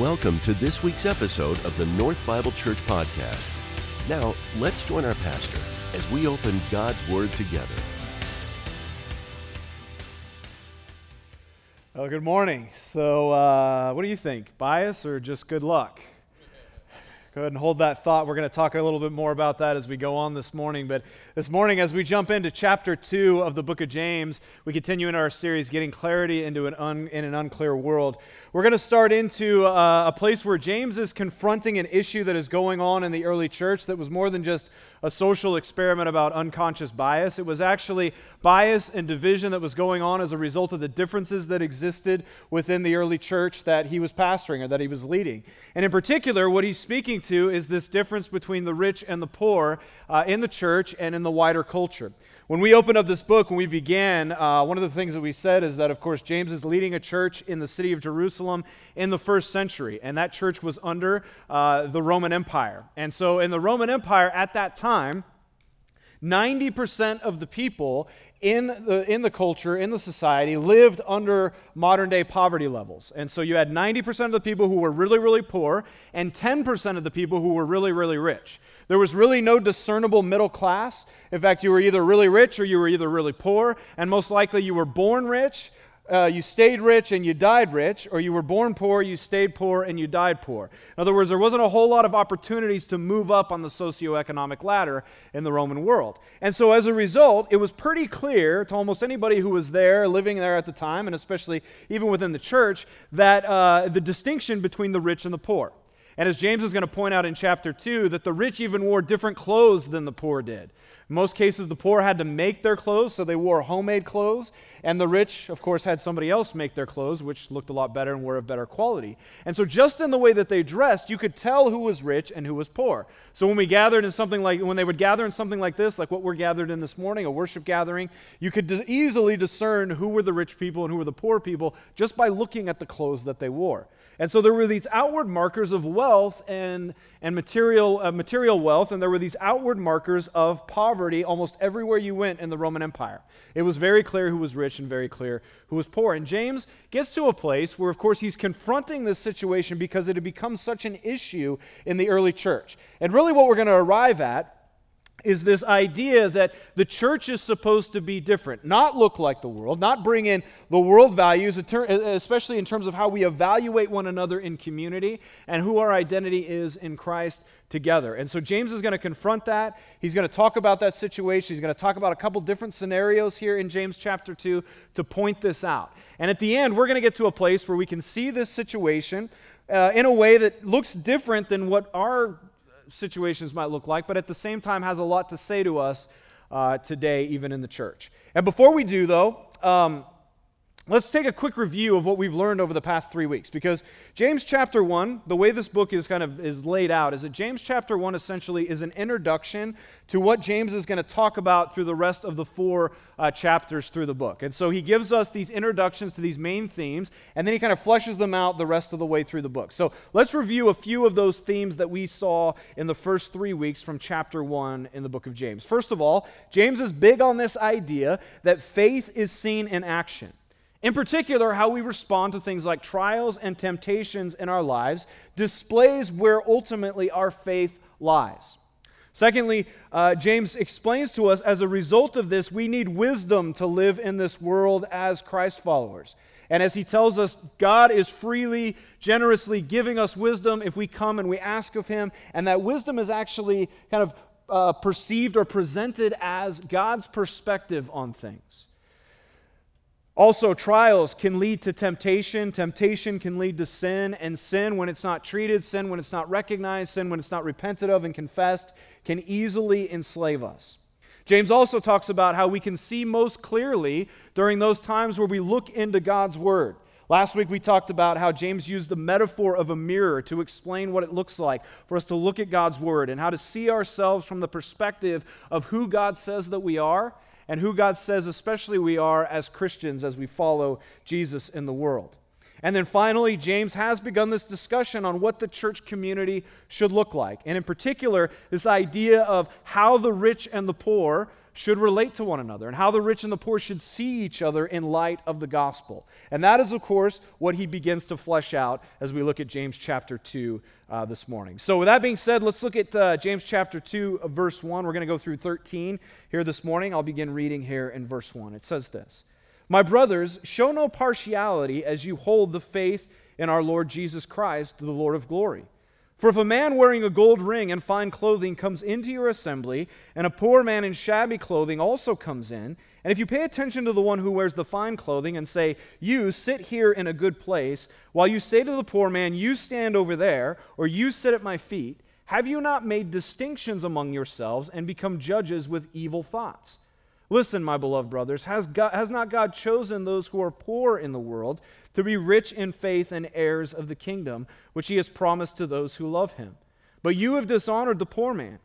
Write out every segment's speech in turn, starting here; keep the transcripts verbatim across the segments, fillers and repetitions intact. Welcome to this week's episode of the North Bible Church podcast. Now, let's join our pastor as we open God's Word together. Oh, good morning. So, uh, what do you think? Bias or just good luck? Go ahead and hold that thought. We're going to talk a little bit more about that as we go on this morning. But this morning, as we jump into chapter two of the book of James, we continue in our series, Getting Clarity into an un, in an Unclear World. We're going to start into uh, a place where James is confronting an issue that is going on in the early church that was more than just a social experiment about unconscious bias. It was actually bias and division that was going on as a result of the differences that existed within the early church that he was pastoring or that he was leading. And in particular, what he's speaking to is this difference between the rich and the poor uh, in the church and in the wider culture. When we opened up this book, when we began, uh, one of the things that we said is that, of course, James is leading a church in the city of Jerusalem in the first century, and that church was under uh, the Roman Empire. And so in the Roman Empire at that time, ninety percent of the people in the in the culture, in the society, lived under modern-day poverty levels. And so you had ninety percent of the people who were really, really poor and ten percent of the people who were really, really rich. There was really no discernible middle class. In fact, you were either really rich or you were either really poor, and most likely you were born rich, uh, you stayed rich, and you died rich, or you were born poor, you stayed poor, and you died poor. In other words, there wasn't a whole lot of opportunities to move up on the socioeconomic ladder in the Roman world. And so as a result, it was pretty clear to almost anybody who was there, living there at the time, and especially even within the church, that uh, the distinction between the rich and the poor. And as James is going to point out in chapter two, that the rich even wore different clothes than the poor did. In most cases, the poor had to make their clothes, so they wore homemade clothes. And the rich, of course, had somebody else make their clothes, which looked a lot better and were of better quality. And so just in the way that they dressed, you could tell who was rich and who was poor. So when we gathered in something like, when they would gather in something like this, like what we're gathered in this morning, a worship gathering, you could dis- easily discern who were the rich people and who were the poor people just by looking at the clothes that they wore. And so there were these outward markers of wealth and, and material, uh, material wealth, and there were these outward markers of poverty almost everywhere you went in the Roman Empire. It was very clear who was rich and very clear who was poor. And James gets to a place where, of course, he's confronting this situation because it had become such an issue in the early church. And really what we're going to arrive at is this idea that the church is supposed to be different, not look like the world, not bring in the world values, especially in terms of how we evaluate one another in community and who our identity is in Christ together. And so James is going to confront that. He's going to talk about that situation. He's going to talk about a couple different scenarios here in James chapter two to point this out. And at the end, we're going to get to a place where we can see this situation uh, in a way that looks different than what our situations might look like, but at the same time has a lot to say to us uh, today, even in the church. And before we do, though, um, let's take a quick review of what we've learned over the past three weeks, because James chapter one, the way this book is kind of is laid out, is that James chapter one essentially is an introduction to what James is going to talk about through the rest of the four uh, chapters through the book. And so he gives us these introductions to these main themes, and then he kind of fleshes them out the rest of the way through the book. So let's review a few of those themes that we saw in the first three weeks from chapter one in the book of James. First of all, James is big on this idea that faith is seen in action. In particular, how we respond to things like trials and temptations in our lives displays where ultimately our faith lies. Secondly, uh, James explains to us, as a result of this, we need wisdom to live in this world as Christ followers. And as he tells us, God is freely, generously giving us wisdom if we come and we ask of him, and that wisdom is actually kind of uh, perceived or presented as God's perspective on things. Also, trials can lead to temptation. Temptation can lead to sin, and sin, when it's not treated, sin, when it's not recognized, sin, when it's not repented of and confessed, can easily enslave us. James also talks about how we can see most clearly during those times where we look into God's Word. Last week we talked about how James used the metaphor of a mirror to explain what it looks like for us to look at God's Word and how to see ourselves from the perspective of who God says that we are, and who God says especially we are as Christians as we follow Jesus in the world. And then finally, James has begun this discussion on what the church community should look like. And in particular, this idea of how the rich and the poor should relate to one another and how the rich and the poor should see each other in light of the gospel. And that is, of course, what he begins to flesh out as we look at James chapter two uh, this morning. So with that being said, let's look at uh, James chapter two, verse one. We're going to go through thirteen here this morning. I'll begin reading here in verse one. It says this, "My brothers, show no partiality as you hold the faith in our Lord Jesus Christ, the Lord of glory. For if a man wearing a gold ring and fine clothing comes into your assembly, and a poor man in shabby clothing also comes in, and if you pay attention to the one who wears the fine clothing and say, 'You sit here in a good place,' while you say to the poor man, 'You stand over there,' or 'You sit at my feet,' have you not made distinctions among yourselves and become judges with evil thoughts? Listen, my beloved brothers, has God, has not God chosen those who are poor in the world to be rich in faith and heirs of the kingdom, which he has promised to those who love him? But you have dishonored the poor man.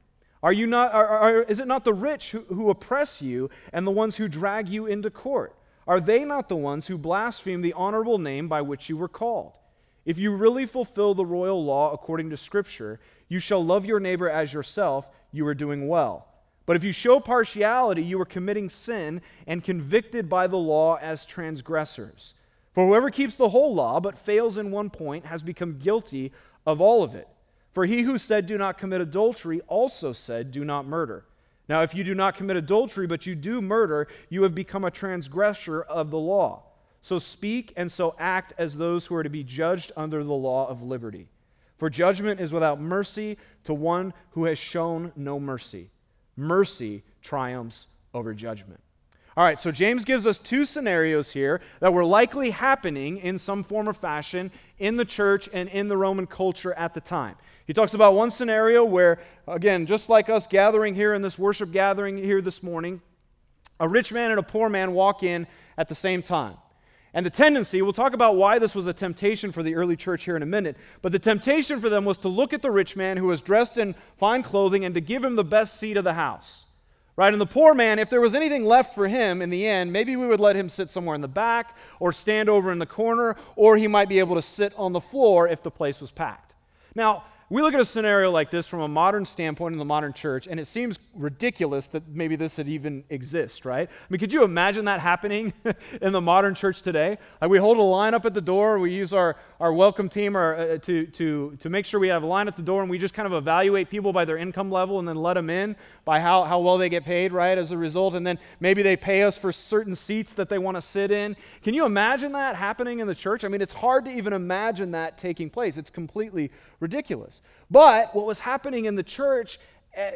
Are you not? Are, are, is it not the rich who, who oppress you and the ones who drag you into court? Are they not the ones who blaspheme the honorable name by which you were called? If you really fulfill the royal law according to Scripture, 'You shall love your neighbor as yourself,' you are doing well. But if you show partiality, you are committing sin and convicted by the law as transgressors. For whoever keeps the whole law but fails in one point has become guilty of all of it. For he who said, 'Do not commit adultery,' also said, 'Do not murder.' Now if you do not commit adultery but you do murder, you have become a transgressor of the law. So speak and so act as those who are to be judged under the law of liberty. For judgment is without mercy to one who has shown no mercy. Mercy triumphs over judgment." All right, so James gives us two scenarios here that were likely happening in some form or fashion in the church and in the Roman culture at the time. He talks about one scenario where, again, just like us gathering here in this worship gathering here this morning, a rich man and a poor man walk in at the same time. And the tendency, we'll talk about why this was a temptation for the early church here in a minute, but the temptation for them was to look at the rich man who was dressed in fine clothing and to give him the best seat of the house. Right, and the poor man, if there was anything left for him in the end, maybe we would let him sit somewhere in the back or stand over in the corner, or he might be able to sit on the floor if the place was packed. Now, we look at a scenario like this from a modern standpoint in the modern church, and it seems ridiculous that maybe this would even exist, right? I mean, could you imagine that happening in the modern church today? Like, we hold a line up at the door, we use our, our welcome team or, uh, to, to, to make sure we have a line at the door, and we just kind of evaluate people by their income level and then let them in by how, how well they get paid, right, as a result, and then maybe they pay us for certain seats that they want to sit in. Can you imagine that happening in the church? I mean, it's hard to even imagine that taking place. It's completely ridiculous. But what was happening in the church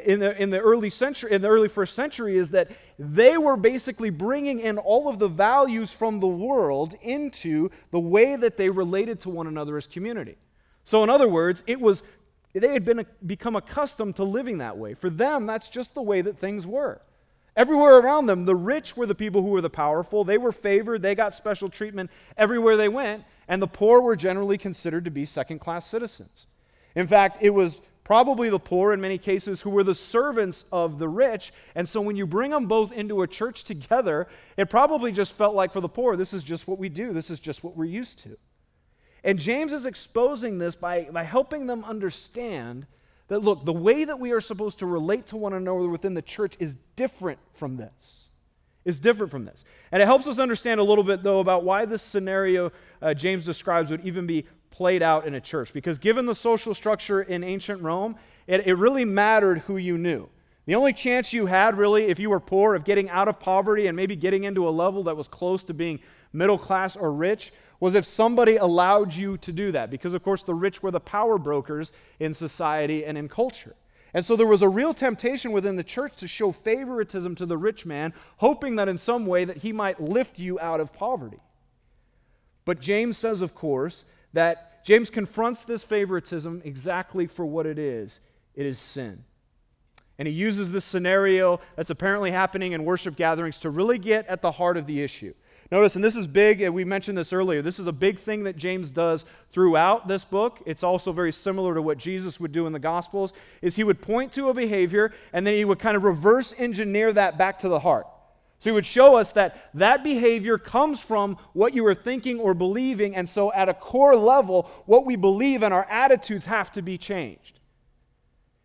in the in the early century, in the early first century, is that they were basically bringing in all of the values from the world into the way that they related to one another as community. So, in other words, it was they had been become accustomed to living that way. For them, that's just the way that things were. Everywhere around them, the rich were the people who were the powerful. They were favored. They got special treatment everywhere they went, and the poor were generally considered to be second-class citizens. In fact, it was probably the poor in many cases who were the servants of the rich, and so when you bring them both into a church together, it probably just felt like for the poor, this is just what we do, this is just what we're used to. And James is exposing this by, by helping them understand that, look, the way that we are supposed to relate to one another within the church is different from this. It's different from this. And it helps us understand a little bit, though, about why this scenario uh, James describes would even be played out in a church, because given the social structure in ancient Rome, it, it really mattered who you knew. The only chance you had, really, if you were poor, of getting out of poverty and maybe getting into a level that was close to being middle class or rich, was if somebody allowed you to do that, because, of course, the rich were the power brokers in society and in culture. And so there was a real temptation within the church to show favoritism to the rich man, hoping that in some way that he might lift you out of poverty. But James says, of course, that James confronts this favoritism exactly for what it is. It is sin. And he uses this scenario that's apparently happening in worship gatherings to really get at the heart of the issue. Notice, and this is big, and we mentioned this earlier, this is a big thing that James does throughout this book. It's also very similar to what Jesus would do in the Gospels, is he would point to a behavior, and then he would kind of reverse engineer that back to the heart. So he would show us that that behavior comes from what you were thinking or believing, and so at a core level, what we believe and our attitudes have to be changed.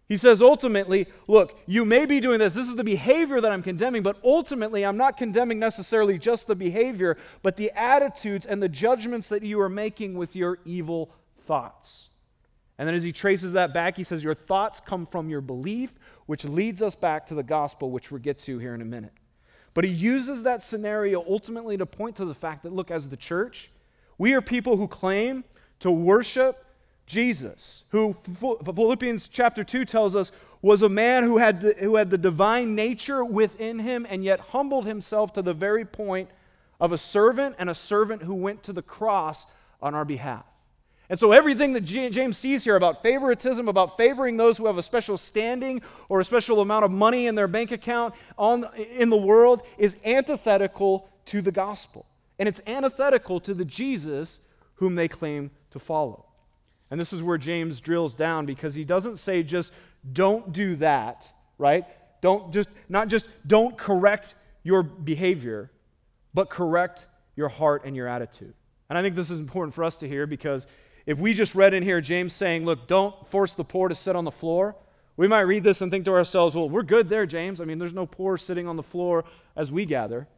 He says, ultimately, look, you may be doing this. This is the behavior that I'm condemning, but ultimately I'm not condemning necessarily just the behavior, but the attitudes and the judgments that you are making with your evil thoughts. And then as he traces that back, he says, your thoughts come from your belief, which leads us back to the gospel, which we'll get to here in a minute. But he uses that scenario ultimately to point to the fact that, look, as the church, we are people who claim to worship Jesus, who Philippians chapter two tells us was a man who had, the, who had the divine nature within him and yet humbled himself to the very point of a servant, and a servant who went to the cross on our behalf. And so everything that James sees here about favoritism, about favoring those who have a special standing or a special amount of money in their bank account on, in the world, is antithetical to the gospel. And it's antithetical to the Jesus whom they claim to follow. And this is where James drills down, because he doesn't say just don't do that, right? Don't just, not just don't correct your behavior, but correct your heart and your attitude. And I think this is important for us to hear, because if we just read in here James saying, look, don't force the poor to sit on the floor, we might read this and think to ourselves, well, we're good there, James. I mean, there's no poor sitting on the floor as we gather.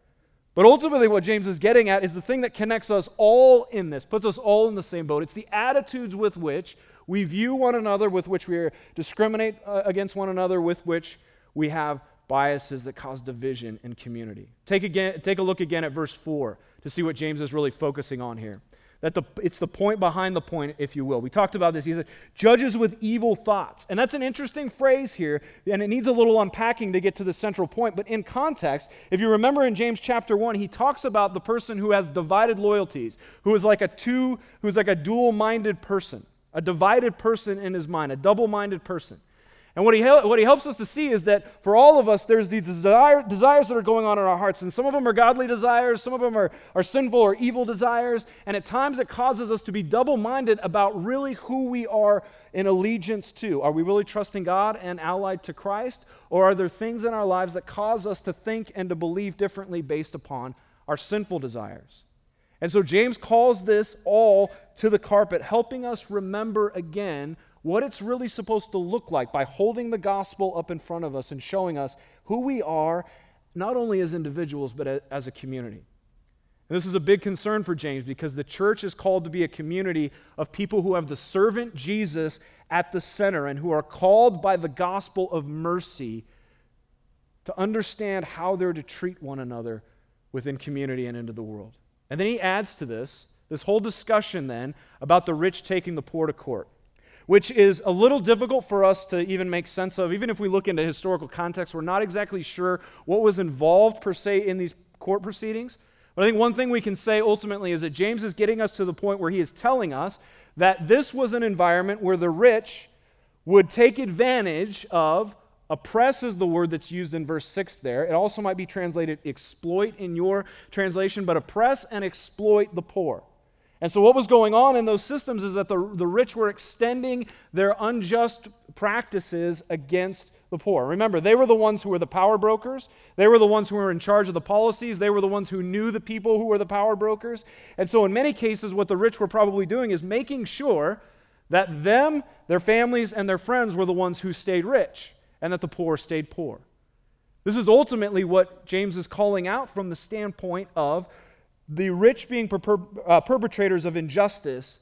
But ultimately what James is getting at is the thing that connects us all in this, puts us all in the same boat. It's the attitudes with which we view one another, with which we discriminate against one another, with which we have biases that cause division in community. Take again, take a look again at verse four to see what James is really focusing on here. That the, it's the point behind the point, if you will. We talked about this. He said, judges with evil thoughts. And that's an interesting phrase here, and it needs a little unpacking to get to the central point. But in context, if you remember in James chapter one, he talks about the person who has divided loyalties, who is like a two, who's like a dual-minded person, a divided person in his mind, a double-minded person. And what he, what he helps us to see is that for all of us, there's the desire, desires that are going on in our hearts. And some of them are godly desires, some of them are, are sinful or evil desires. And at times it causes us to be double-minded about really who we are in allegiance to. Are we really trusting God and allied to Christ? Or are there things in our lives that cause us to think and to believe differently based upon our sinful desires? And so James calls this all to the carpet, helping us remember again what it's really supposed to look like by holding the gospel up in front of us and showing us who we are, not only as individuals, but as a community. And this is a big concern for James, because the church is called to be a community of people who have the servant Jesus at the center and who are called by the gospel of mercy to understand how they're to treat one another within community and into the world. And then he adds to this, this whole discussion then about the rich taking the poor to court, which is a little difficult for us to even make sense of. Even if we look into historical context, we're not exactly sure what was involved per se in these court proceedings. But I think one thing we can say ultimately is that James is getting us to the point where he is telling us that this was an environment where the rich would take advantage of, oppress is the word that's used in verse six there. It also might be translated exploit in your translation, but oppress and exploit the poor. And so what was going on in those systems is that the, the rich were extending their unjust practices against the poor. Remember, they were the ones who were the power brokers. They were the ones who were in charge of the policies. They were the ones who knew the people who were the power brokers. And so in many cases, what the rich were probably doing is making sure that them, their families, and their friends were the ones who stayed rich, and that the poor stayed poor. This is ultimately what James is calling out from the standpoint of the rich being per- uh, perpetrators of injustice,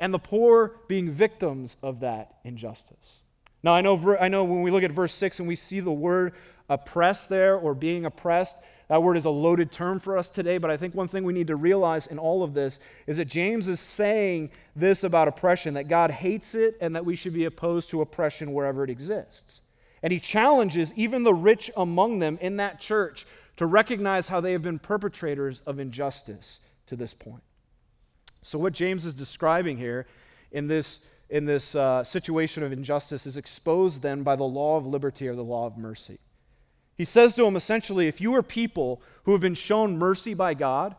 and the poor being victims of that injustice. Now, I know, ver- I know when we look at verse six and we see the word oppressed there, or being oppressed, that word is a loaded term for us today, but I think one thing we need to realize in all of this is that James is saying this about oppression, that God hates it and that we should be opposed to oppression wherever it exists. And he challenges even the rich among them in that church to recognize how they have been perpetrators of injustice to this point. So what James is describing here in this, in this uh, situation of injustice is exposed then by the law of liberty or the law of mercy. He says to them essentially, if you are people who have been shown mercy by God,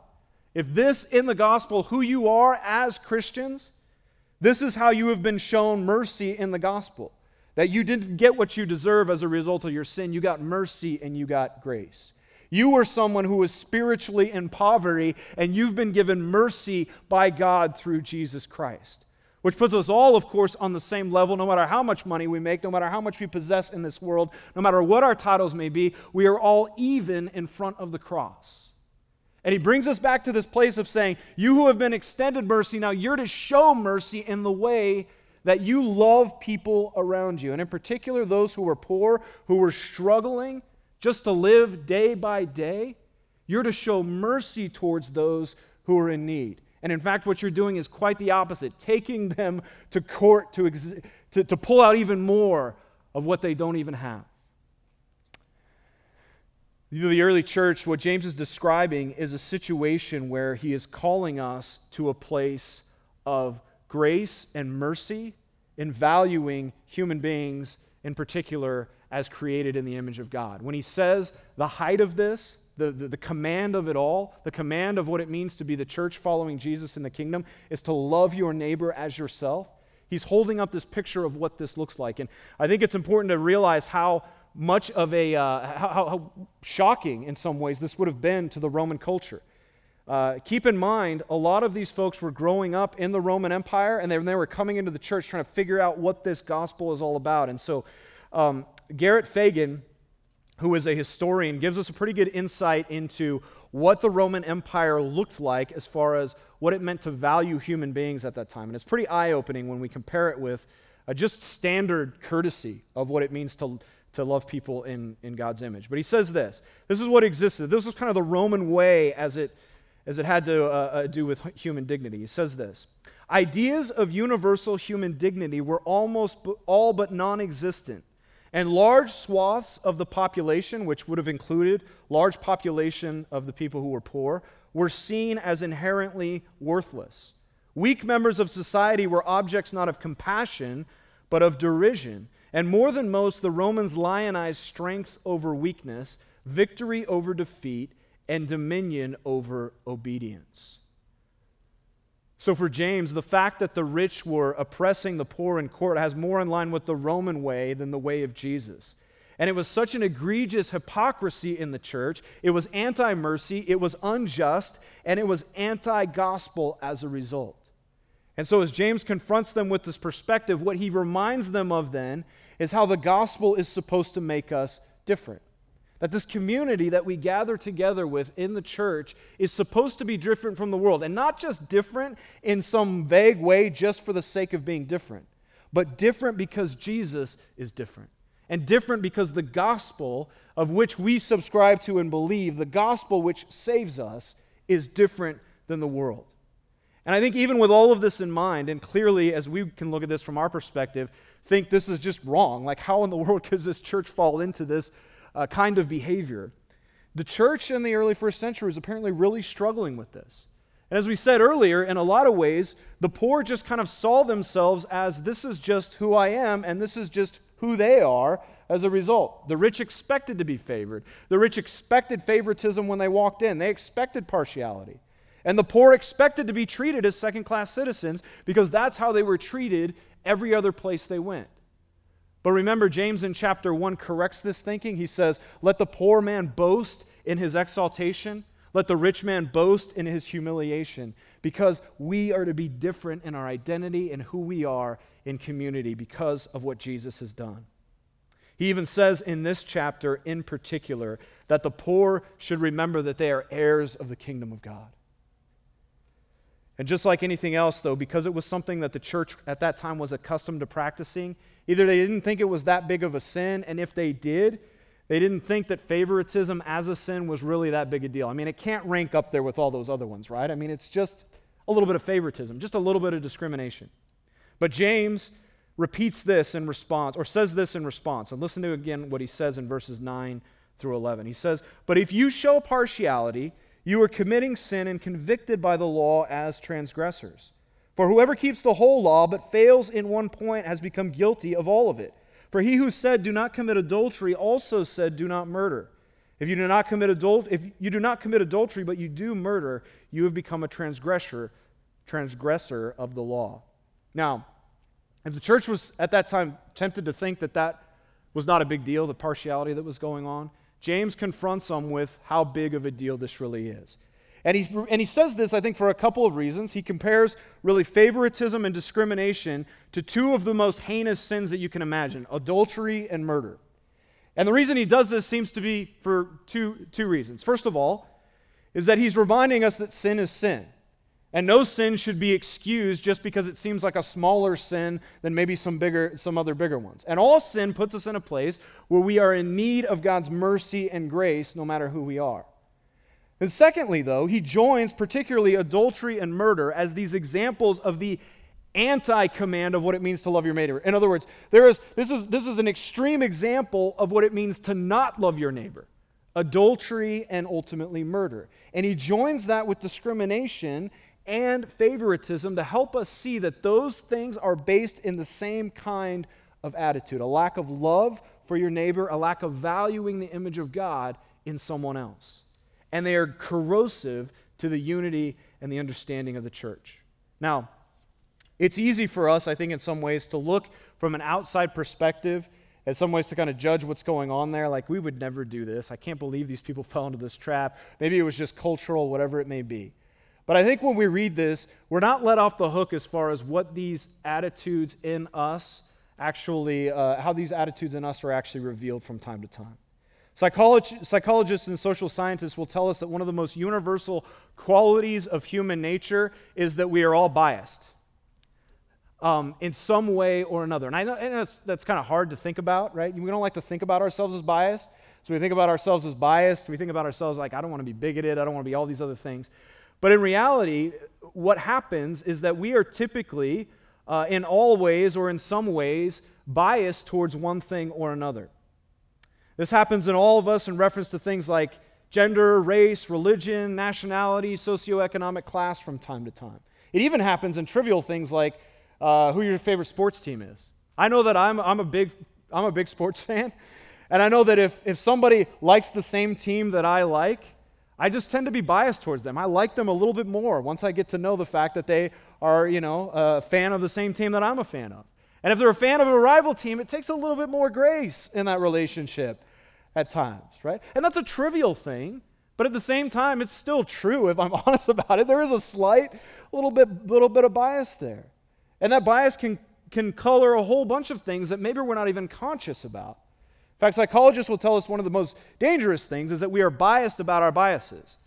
if this in the gospel who you are as Christians, this is how you have been shown mercy in the gospel. That you didn't get what you deserve as a result of your sin. You got mercy and you got grace. You were someone who was spiritually in poverty, and you've been given mercy by God through Jesus Christ. which puts us all, of course, on the same level, no matter how much money we make, no matter how much we possess in this world, no matter what our titles may be, we are all even in front of the cross. And he brings us back to this place of saying, you who have been extended mercy, now you're to show mercy in the way that you love people around you, and in particular those who are poor, who are struggling just to live day by day. You're to show mercy towards those who are in need. And in fact, what you're doing is quite the opposite, taking them to court to, ex- to, to pull out even more of what they don't even have. The early church, what James is describing is a situation where he is calling us to a place of grace and mercy in valuing human beings in particular as created in the image of God. When he says the height of this, The, the, the command of it all, the command of what it means to be the church following Jesus in the kingdom is to love your neighbor as yourself. He's holding up this picture of what this looks like. And I think it's important to realize how much of a, uh, how, how shocking in some ways this would have been to the Roman culture. Uh, keep in mind, a lot of these folks were growing up in the Roman Empire, and they, they were coming into the church trying to figure out what this gospel is all about. And so um, Garrett Fagan, who is a historian, gives us a pretty good insight into what the Roman Empire looked like as far as what it meant to value human beings at that time. And it's pretty eye-opening when we compare it with uh, just standard courtesy of what it means to, to love people in, in God's image. But he says this. This is what existed. This was kind of the Roman way as it, as it had to uh, uh, do with human dignity. He says this. Ideas of universal human dignity were almost b- all but non-existent. And large swaths of the population, which would have included large population of the people who were poor, were seen as inherently worthless. Weak members of society were objects not of compassion, but of derision. And more than most, the Romans lionized strength over weakness, victory over defeat, and dominion over obedience. So for James, the fact that the rich were oppressing the poor in court has more in line with the Roman way than the way of Jesus. And it was such an egregious hypocrisy in the church. It was anti-mercy, it was unjust, and it was anti-gospel as a result. And so as James confronts them with this perspective, what he reminds them of then is how the gospel is supposed to make us different. That this community that we gather together with in the church is supposed to be different from the world. And not just different in some vague way just for the sake of being different, but different because Jesus is different. And different because the gospel of which we subscribe to and believe, the gospel which saves us, is different than the world. And I think even with all of this in mind, and clearly as we can look at this from our perspective, think this is just wrong. Like, how in the world could this church fall into this Uh, kind of behavior? The church in the early first century was apparently really struggling with this. And as we said earlier, in a lot of ways, the poor just kind of saw themselves as this is just who I am and this is just who they are as a result. The rich expected to be favored. The rich expected favoritism when they walked in. They expected partiality. And the poor expected to be treated as second-class citizens because that's how they were treated every other place they went. But remember, James in chapter one corrects this thinking. He says, let the poor man boast in his exaltation. Let the rich man boast in his humiliation. Because we are to be different in our identity and who we are in community because of what Jesus has done. He even says in this chapter in particular that the poor should remember that they are heirs of the kingdom of God. And just like anything else, though, because it was something that the church at that time was accustomed to practicing, either they didn't think it was that big of a sin, and if they did, they didn't think that favoritism as a sin was really that big a deal. I mean, it can't rank up there with all those other ones, right? I mean, it's just a little bit of favoritism, just a little bit of discrimination. But James repeats this in response, or says this in response, and listen to again what he says in verses nine through eleven. He says, but if you show partiality, you are committing sin and convicted by the law as transgressors. For whoever keeps the whole law but fails in one point has become guilty of all of it. For he who said, do not commit adultery, also said, do not murder. If you do not commit adult, if you do not commit adultery, but you do murder, you have become a transgressor, transgressor of the law. Now, if the church was at that time tempted to think that that was not a big deal, the partiality that was going on, James confronts them with how big of a deal this really is. And he, and he says this, I think, for a couple of reasons. He compares really favoritism and discrimination to two of the most heinous sins that you can imagine, adultery and murder. And the reason he does this seems to be for two, two reasons. First of all, is that he's reminding us that sin is sin. And no sin should be excused just because it seems like a smaller sin than maybe some bigger, some other bigger ones. And all sin puts us in a place where we are in need of God's mercy and grace no matter who we are. And secondly, though, he joins particularly adultery and murder as these examples of the anti-command of what it means to love your neighbor. In other words, there is this is this is an extreme example of what it means to not love your neighbor. Adultery and ultimately murder. And he joins that with discrimination and favoritism to help us see that those things are based in the same kind of attitude, a lack of love for your neighbor, a lack of valuing the image of God in someone else. And they are corrosive to the unity and the understanding of the church. Now, it's easy for us, I think, in some ways, to look from an outside perspective, in some ways to kind of judge what's going on there, like, we would never do this. I can't believe these people fell into this trap. Maybe it was just cultural, whatever it may be. But I think when we read this, we're not let off the hook as far as what these attitudes in us actually, uh, how these attitudes in us are actually revealed from time to time. Psycholog- psychologists and social scientists will tell us that one of the most universal qualities of human nature is that we are all biased um, in some way or another. And I know and that's, that's kind of hard to think about, right? We don't like to think about ourselves as biased. So we think about ourselves as biased. We think about ourselves like, I don't want to be bigoted. I don't want to be all these other things. But in reality, what happens is that we are typically, uh, in all ways or in some ways, biased towards one thing or another. This happens in all of us in reference to things like gender, race, religion, nationality, socioeconomic class from time to time. It even happens in trivial things like uh, who your favorite sports team is. I know that I'm I'm a big I'm a big sports fan, and I know that if if somebody likes the same team that I like, I just tend to be biased towards them. I like them a little bit more once I get to know the fact that they are, you know, a fan of the same team that I'm a fan of. And if they're a fan of a rival team, it takes a little bit more grace in that relationship at times, right? And that's a trivial thing, but at the same time, it's still true if I'm honest about it. There is a slight little bit, little bit of bias there. And that bias can, can color a whole bunch of things that maybe we're not even conscious about. In fact, psychologists will tell us one of the most dangerous things is that we are biased about our biases,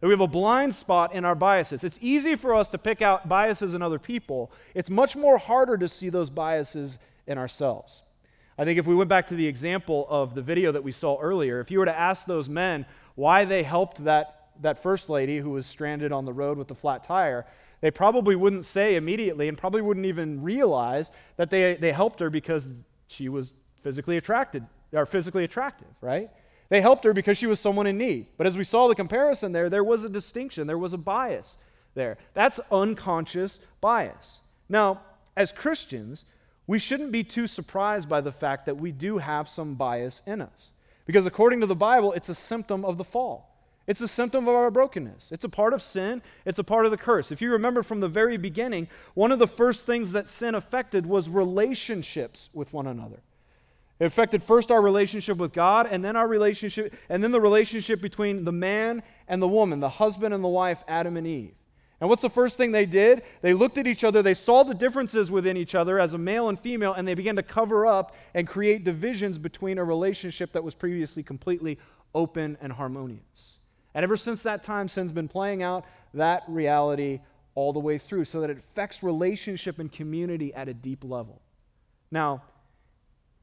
that we have a blind spot in our biases. It's easy for us to pick out biases in other people. It's much more harder to see those biases in ourselves. I think if we went back to the example of the video that we saw earlier, if you were to ask those men why they helped that, that first lady who was stranded on the road with the flat tire, they probably wouldn't say immediately and probably wouldn't even realize that they, they helped her because she was physically attracted. Are physically attractive, right? They helped her because she was someone in need. But as we saw the comparison there, there was a distinction, there was a bias there. That's unconscious bias. Now, as Christians, we shouldn't be too surprised by the fact that we do have some bias in us. Because according to the Bible, it's a symptom of the fall. It's a symptom of our brokenness. It's a part of sin. It's a part of the curse. If you remember from the very beginning, one of the first things that sin affected was relationships with one another. It affected first our relationship with God, and then our relationship, and then the relationship between the man and the woman, the husband and the wife, Adam and Eve. And what's the first thing they did? They looked at each other, they saw the differences within each other as a male and female, and they began to cover up and create divisions between a relationship that was previously completely open and harmonious. And ever since that time, sin's been playing out that reality all the way through, so that it affects relationship and community at a deep level. Now,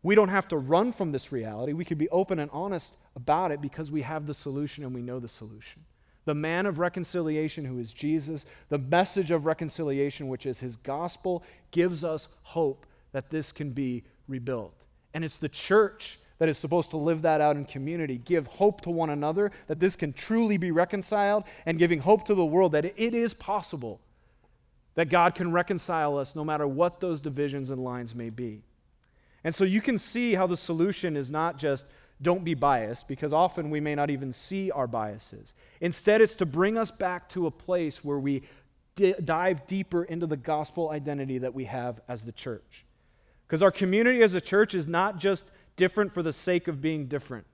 we don't have to run from this reality. We can be open and honest about it because we have the solution and we know the solution. The man of reconciliation, who is Jesus, the message of reconciliation, which is his gospel, gives us hope that this can be rebuilt. And it's the church that is supposed to live that out in community, give hope to one another that this can truly be reconciled, and giving hope to the world that it is possible that God can reconcile us no matter what those divisions and lines may be. And so you can see how the solution is not just don't be biased, because often we may not even see our biases. Instead, it's to bring us back to a place where we d- dive deeper into the gospel identity that we have as the church. Because our community as a church is not just different for the sake of being different.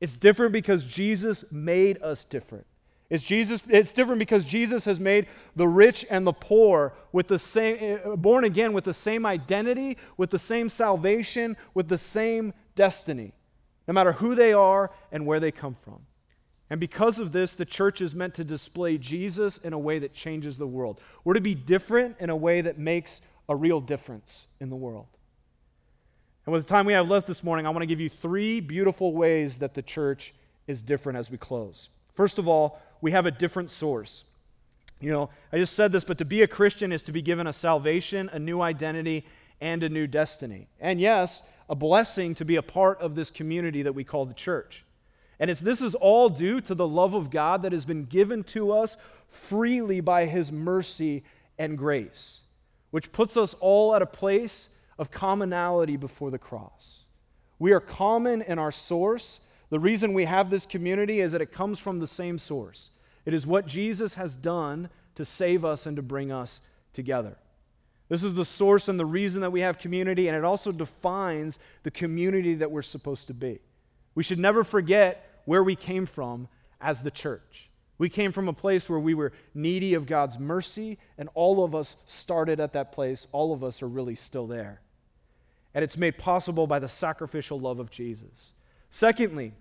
It's different because Jesus made us different. It's Jesus. It's different because Jesus has made the rich and the poor with the same, born again with the same identity, with the same salvation, with the same destiny, no matter who they are and where they come from. And because of this, the church is meant to display Jesus in a way that changes the world. We're to be different in a way that makes a real difference in the world. And with the time we have left this morning, I want to give you three beautiful ways that the church is different as we close. First of all, we have a different source. You know, I just said this, but to be a Christian is to be given a salvation, a new identity, and a new destiny. And yes, a blessing to be a part of this community that we call the church. And it's this is all due to the love of God that has been given to us freely by His mercy and grace, which puts us all at a place of commonality before the cross. We are common in our source. The reason we have this community is that it comes from the same source. It is what Jesus has done to save us and to bring us together. This is the source and the reason that we have community, and it also defines the community that we're supposed to be. We should never forget where we came from as the church. We came from a place where we were needy of God's mercy, and all of us started at that place. All of us are really still there. And it's made possible by the sacrificial love of Jesus. Secondly,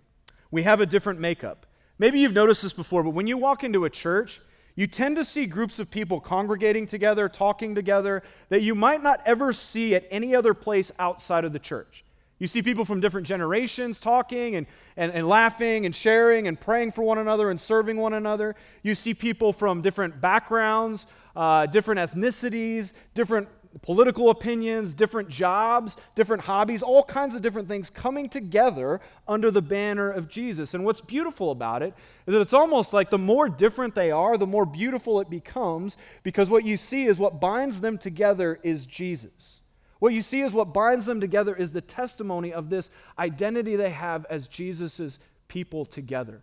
we have a different makeup. Maybe you've noticed this before, but when you walk into a church, you tend to see groups of people congregating together, talking together, that you might not ever see at any other place outside of the church. You see people from different generations talking and, and, and laughing and sharing and praying for one another and serving one another. You see people from different backgrounds, uh, different ethnicities, different political opinions, different jobs, different hobbies, all kinds of different things coming together under the banner of Jesus. And what's beautiful about it is that it's almost like the more different they are, the more beautiful it becomes, because what you see is what binds them together is Jesus. What you see is what binds them together is the testimony of this identity they have as Jesus's people together.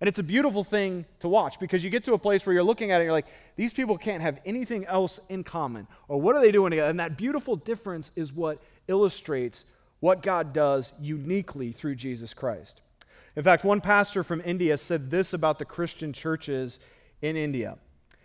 And it's a beautiful thing to watch, because you get to a place where you're looking at it and you're like, these people can't have anything else in common. Or what are they doing together? And that beautiful difference is what illustrates what God does uniquely through Jesus Christ. In fact, one pastor from India said this about the Christian churches in India.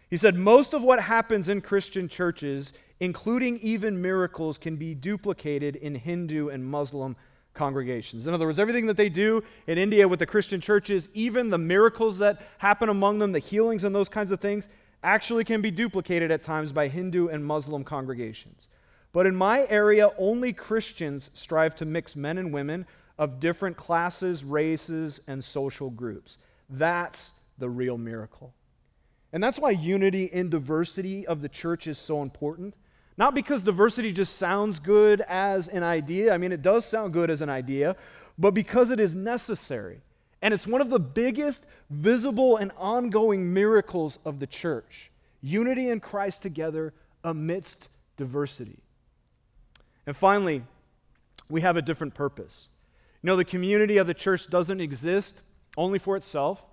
He said, most of what happens in Christian churches, including even miracles, can be duplicated in Hindu and Muslim congregations. In other words, everything that they do in India with the Christian churches, even the miracles that happen among them, the healings and those kinds of things, actually can be duplicated at times by Hindu and Muslim congregations. But in my area, only Christians strive to mix men and women of different classes, races, and social groups. That's the real miracle. And that's why unity in diversity of the church is so important. Not because diversity just sounds good as an idea. I mean, it does sound good as an idea, but because it is necessary. And it's one of the biggest visible and ongoing miracles of the church. Unity in Christ together amidst diversity. And finally, we have a different purpose. You know, the community of the church doesn't exist only for itself.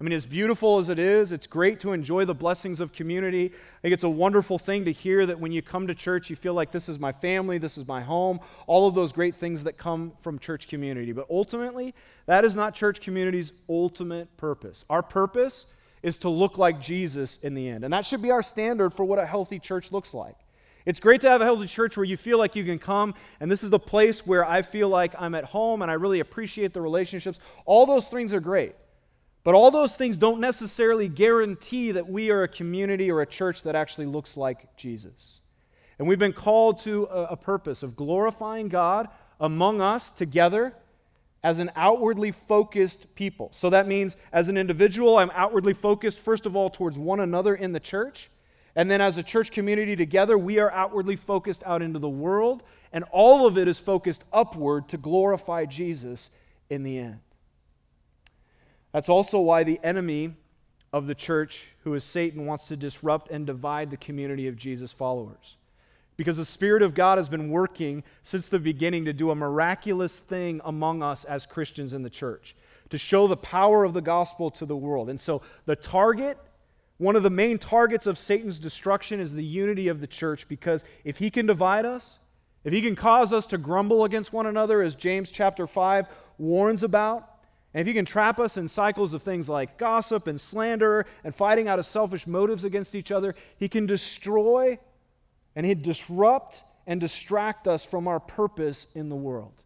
I mean, as beautiful as it is, it's great to enjoy the blessings of community. I think it's a wonderful thing to hear that when you come to church, you feel like this is my family, this is my home, all of those great things that come from church community. But ultimately, that is not church community's ultimate purpose. Our purpose is to look like Jesus in the end. And that should be our standard for what a healthy church looks like. It's great to have a healthy church where you feel like you can come, and this is the place where I feel like I'm at home and I really appreciate the relationships. All those things are great. But all those things don't necessarily guarantee that we are a community or a church that actually looks like Jesus. And we've been called to a, a purpose of glorifying God among us together as an outwardly focused people. So that means as an individual, I'm outwardly focused, first of all, towards one another in the church. And then as a church community together, we are outwardly focused out into the world. And all of it is focused upward to glorify Jesus in the end. That's also why the enemy of the church, who is Satan, wants to disrupt and divide the community of Jesus' followers. Because the Spirit of God has been working since the beginning to do a miraculous thing among us as Christians in the church, to show the power of the gospel to the world. And so the target, one of the main targets of Satan's destruction is the unity of the church, because if he can divide us, if he can cause us to grumble against one another, as James chapter five warns about, And if you can trap us in cycles of things like gossip and slander and fighting out of selfish motives against each other, he can destroy and he'd disrupt and distract us from our purpose in the world,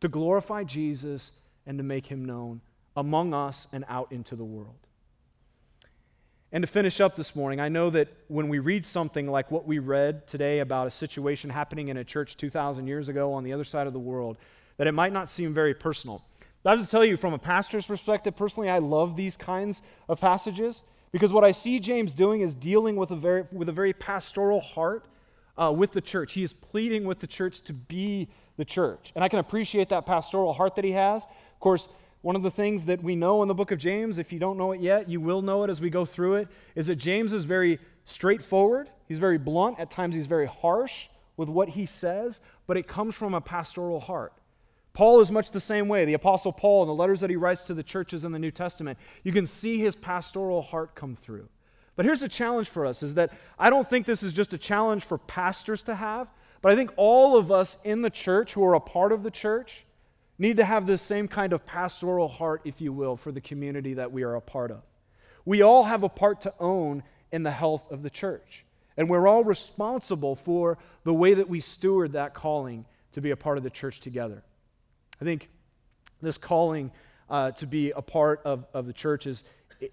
to glorify Jesus and to make him known among us and out into the world. And to finish up this morning, I know that when we read something like what we read today about a situation happening in a church two thousand years ago on the other side of the world, that it might not seem very personal. But I'll just tell you, from a pastor's perspective, personally, I love these kinds of passages, because what I see James doing is dealing with a very, with a very pastoral heart uh, with the church. He is pleading with the church to be the church. And I can appreciate that pastoral heart that he has. Of course, one of the things that we know in the book of James, if you don't know it yet, you will know it as we go through it, is that James is very straightforward. He's very blunt. At times he's very harsh with what he says, but it comes from a pastoral heart. Paul is much the same way. The Apostle Paul, in the letters that he writes to the churches in the New Testament, you can see his pastoral heart come through. But here's the challenge for us, is that I don't think this is just a challenge for pastors to have, but I think all of us in the church who are a part of the church need to have this same kind of pastoral heart, if you will, for the community that we are a part of. We all have a part to own in the health of the church, and we're all responsible for the way that we steward that calling to be a part of the church together. I think this calling uh, to be a part of, of the church is,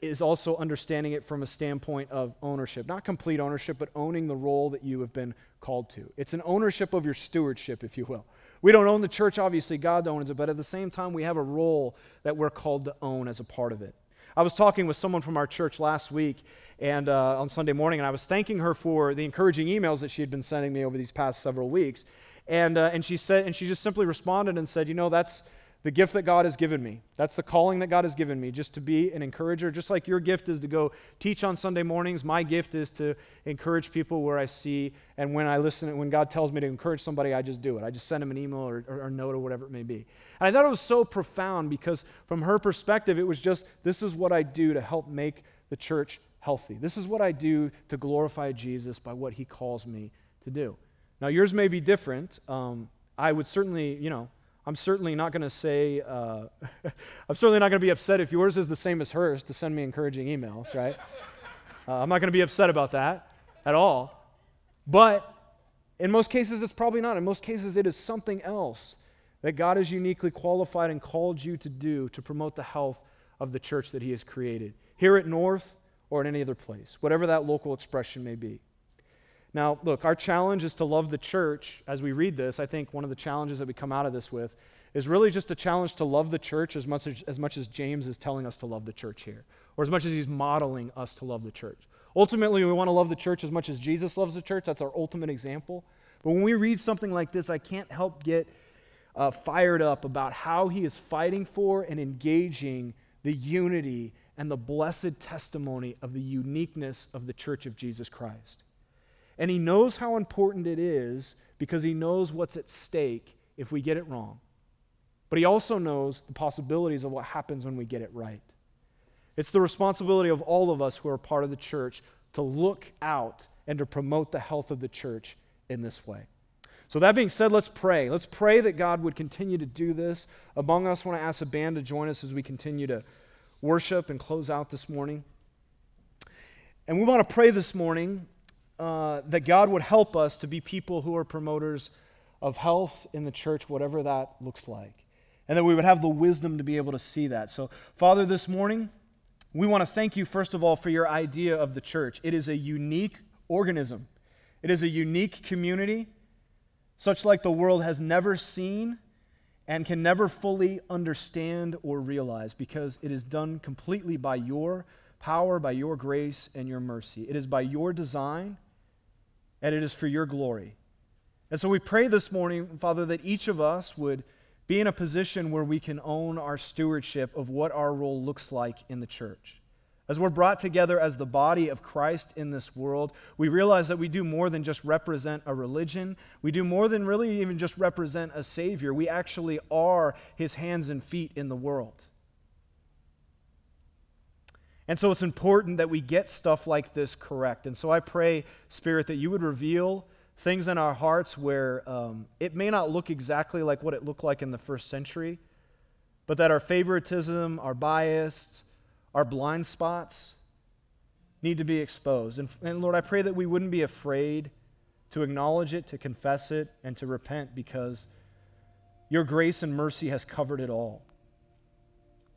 is also understanding it from a standpoint of ownership. Not complete ownership, but owning the role that you have been called to. It's an ownership of your stewardship, if you will. We don't own the church, obviously, God owns it, but at the same time, we have a role that we're called to own as a part of it. I was talking with someone from our church last week and uh, on Sunday morning, and I was thanking her for the encouraging emails that she had been sending me over these past several weeks, and uh, and she said, and she just simply responded and said, you know, that's the gift that God has given me. That's the calling that God has given me, just to be an encourager. Just like your gift is to go teach on Sunday mornings, my gift is to encourage people where I see, and when I listen, when God tells me to encourage somebody, I just do it. I just send them an email or, or, or note or whatever it may be. And I thought it was so profound, because from her perspective, it was just, this is what I do to help make the church healthy. This is what I do to glorify Jesus by what he calls me to do. Now, yours may be different. Um, I would certainly, you know, I'm certainly not going to say, uh, I'm certainly not going to be upset if yours is the same as hers to send me encouraging emails, right? Uh, I'm not going to be upset about that at all. But in most cases, it's probably not. In most cases, it is something else that God has uniquely qualified and called you to do to promote the health of the church that he has created, here at North or at any other place, whatever that local expression may be. Now, look, our challenge is to love the church. As we read this, I think one of the challenges that we come out of this with is really just a challenge to love the church as much as, as much as James is telling us to love the church here, or as much as he's modeling us to love the church. Ultimately, we want to love the church as much as Jesus loves the church. That's our ultimate example. But when we read something like this, I can't help get uh, fired up about how he is fighting for and engaging the unity and the blessed testimony of the uniqueness of the church of Jesus Christ. And he knows how important it is, because he knows what's at stake if we get it wrong. But he also knows the possibilities of what happens when we get it right. It's the responsibility of all of us who are part of the church to look out and to promote the health of the church in this way. So that being said, let's pray. Let's pray that God would continue to do this among us. I want to ask the band to join us as we continue to worship and close out this morning. And we want to pray this morning Uh, that God would help us to be people who are promoters of health in the church, whatever that looks like, and that we would have the wisdom to be able to see that. So, Father, this morning, we want to thank you, first of all, for your idea of the church. It is a unique organism. It is a unique community, such like the world has never seen and can never fully understand or realize, because it is done completely by your power, by your grace, and your mercy. It is by your design, and it is for your glory. And so we pray this morning, Father, that each of us would be in a position where we can own our stewardship of what our role looks like in the church. As we're brought together as the body of Christ in this world, we realize that we do more than just represent a religion. We do more than really even just represent a Savior. We actually are his hands and feet in the world. And so it's important that we get stuff like this correct. And so I pray, Spirit, that you would reveal things in our hearts where um, it may not look exactly like what it looked like in the first century, but that our favoritism, our bias, our blind spots need to be exposed. And, and Lord, I pray that we wouldn't be afraid to acknowledge it, to confess it, and to repent, because your grace and mercy has covered it all.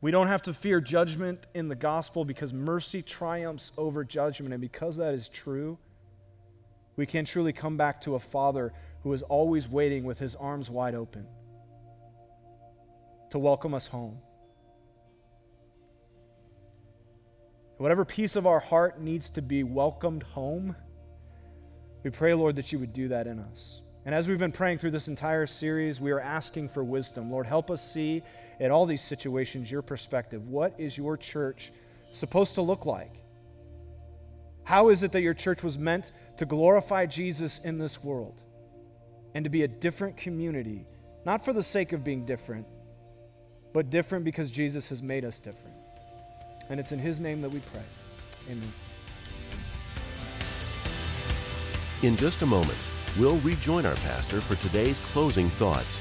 We don't have to fear judgment in the gospel because mercy triumphs over judgment. And because that is true, we can truly come back to a Father who is always waiting with his arms wide open to welcome us home. Whatever piece of our heart needs to be welcomed home, we pray, Lord, that you would do that in us. And as we've been praying through this entire series, we are asking for wisdom. Lord, help us see in all these situations your perspective. What is your church supposed to look like? How is it that your church was meant to glorify Jesus in this world and to be a different community, not for the sake of being different, but different because Jesus has made us different? And it's in his name that we pray. Amen. In just a moment, we'll rejoin our pastor for today's closing thoughts.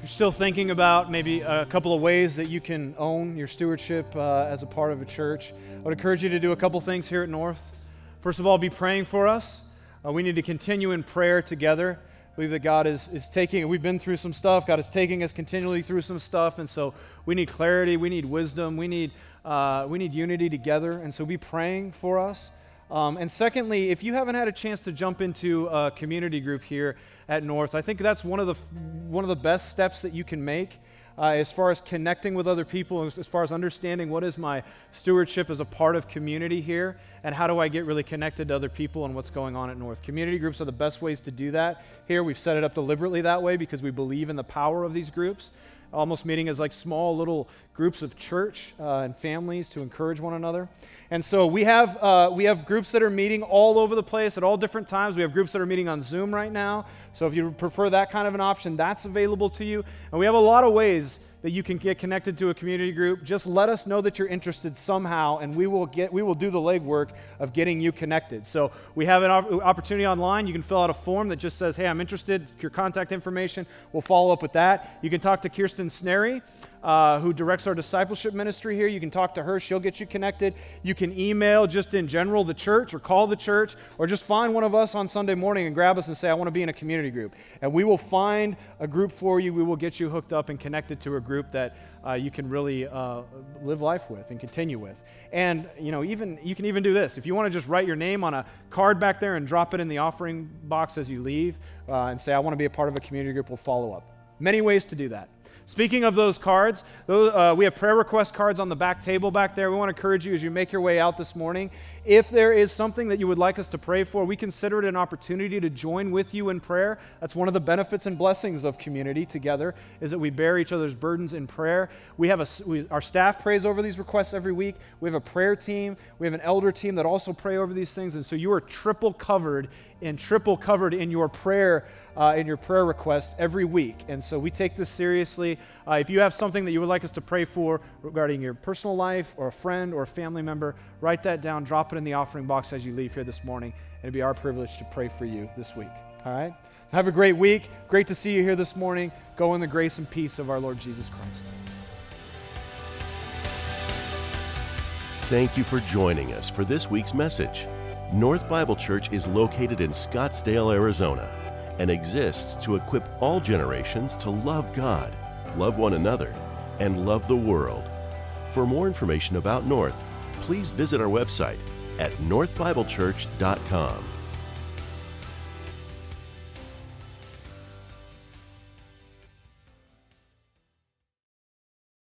You're still thinking about maybe a couple of ways that you can own your stewardship uh, as a part of a church. I would encourage you to do a couple things here at North. First of all, be praying for us. Uh, we need to continue in prayer together. I believe that God is, is taking, we've been through some stuff, God is taking us continually through some stuff, and so we need clarity, we need wisdom, we need, uh, we need unity together, and so be praying for us. Um, and secondly, if you haven't had a chance to jump into a community group here at North, I think that's one of the one of the best steps that you can make uh, as far as connecting with other people, as far as understanding what is my stewardship as a part of community here, and how do I get really connected to other people and what's going on at North. Community groups are the best ways to do that here. We've set it up deliberately that way because we believe in the power of these groups, almost meeting as like small little groups of church uh, and families to encourage one another. And so we have uh, we have groups that are meeting all over the place at all different times. We have groups that are meeting on Zoom right now. So if you prefer that kind of an option, that's available to you. And we have a lot of ways that you can get connected to a community group. Just let us know that you're interested somehow, and we will get we will do the legwork of getting you connected. So we have an opportunity online. You can fill out a form that just says, hey, I'm interested, your contact information. We'll follow up with that. You can talk to Kirsten Snary, uh, who directs our discipleship ministry here. You can talk to her. She'll get you connected. You can email just in general the church, or call the church, or just find one of us on Sunday morning and grab us and say, I want to be in a community group. And we will find a group for you. We will get you hooked up and connected to a group group that uh, you can really uh, live life with and continue with. And, you know, even you can even do this. If you want to just write your name on a card back there and drop it in the offering box as you leave uh, and say, I want to be a part of a community group, we'll follow up. Many ways to do that. Speaking of those cards, those, uh, we have prayer request cards on the back table back there. We want to encourage you as you make your way out this morning. If there is something that you would like us to pray for, we consider it an opportunity to join with you in prayer. That's one of the benefits and blessings of community together, is that we bear each other's burdens in prayer. We have a, we, our staff prays over these requests every week. We have a prayer team. We have an elder team that also pray over these things. And so you are triple covered and triple covered in your prayer Uh, in your prayer requests every week. And so we take this seriously. Uh, if you have something that you would like us to pray for regarding your personal life or a friend or a family member, write that down, drop it in the offering box as you leave here this morning. It'll be our privilege to pray for you this week. All right? Have a great week. Great to see you here this morning. Go in the grace and peace of our Lord Jesus Christ. Thank you for joining us for this week's message. North Bible Church is located in Scottsdale, Arizona, and exists to equip all generations to love God, love one another, and love the world. For more information about North, please visit our website at north bible church dot com.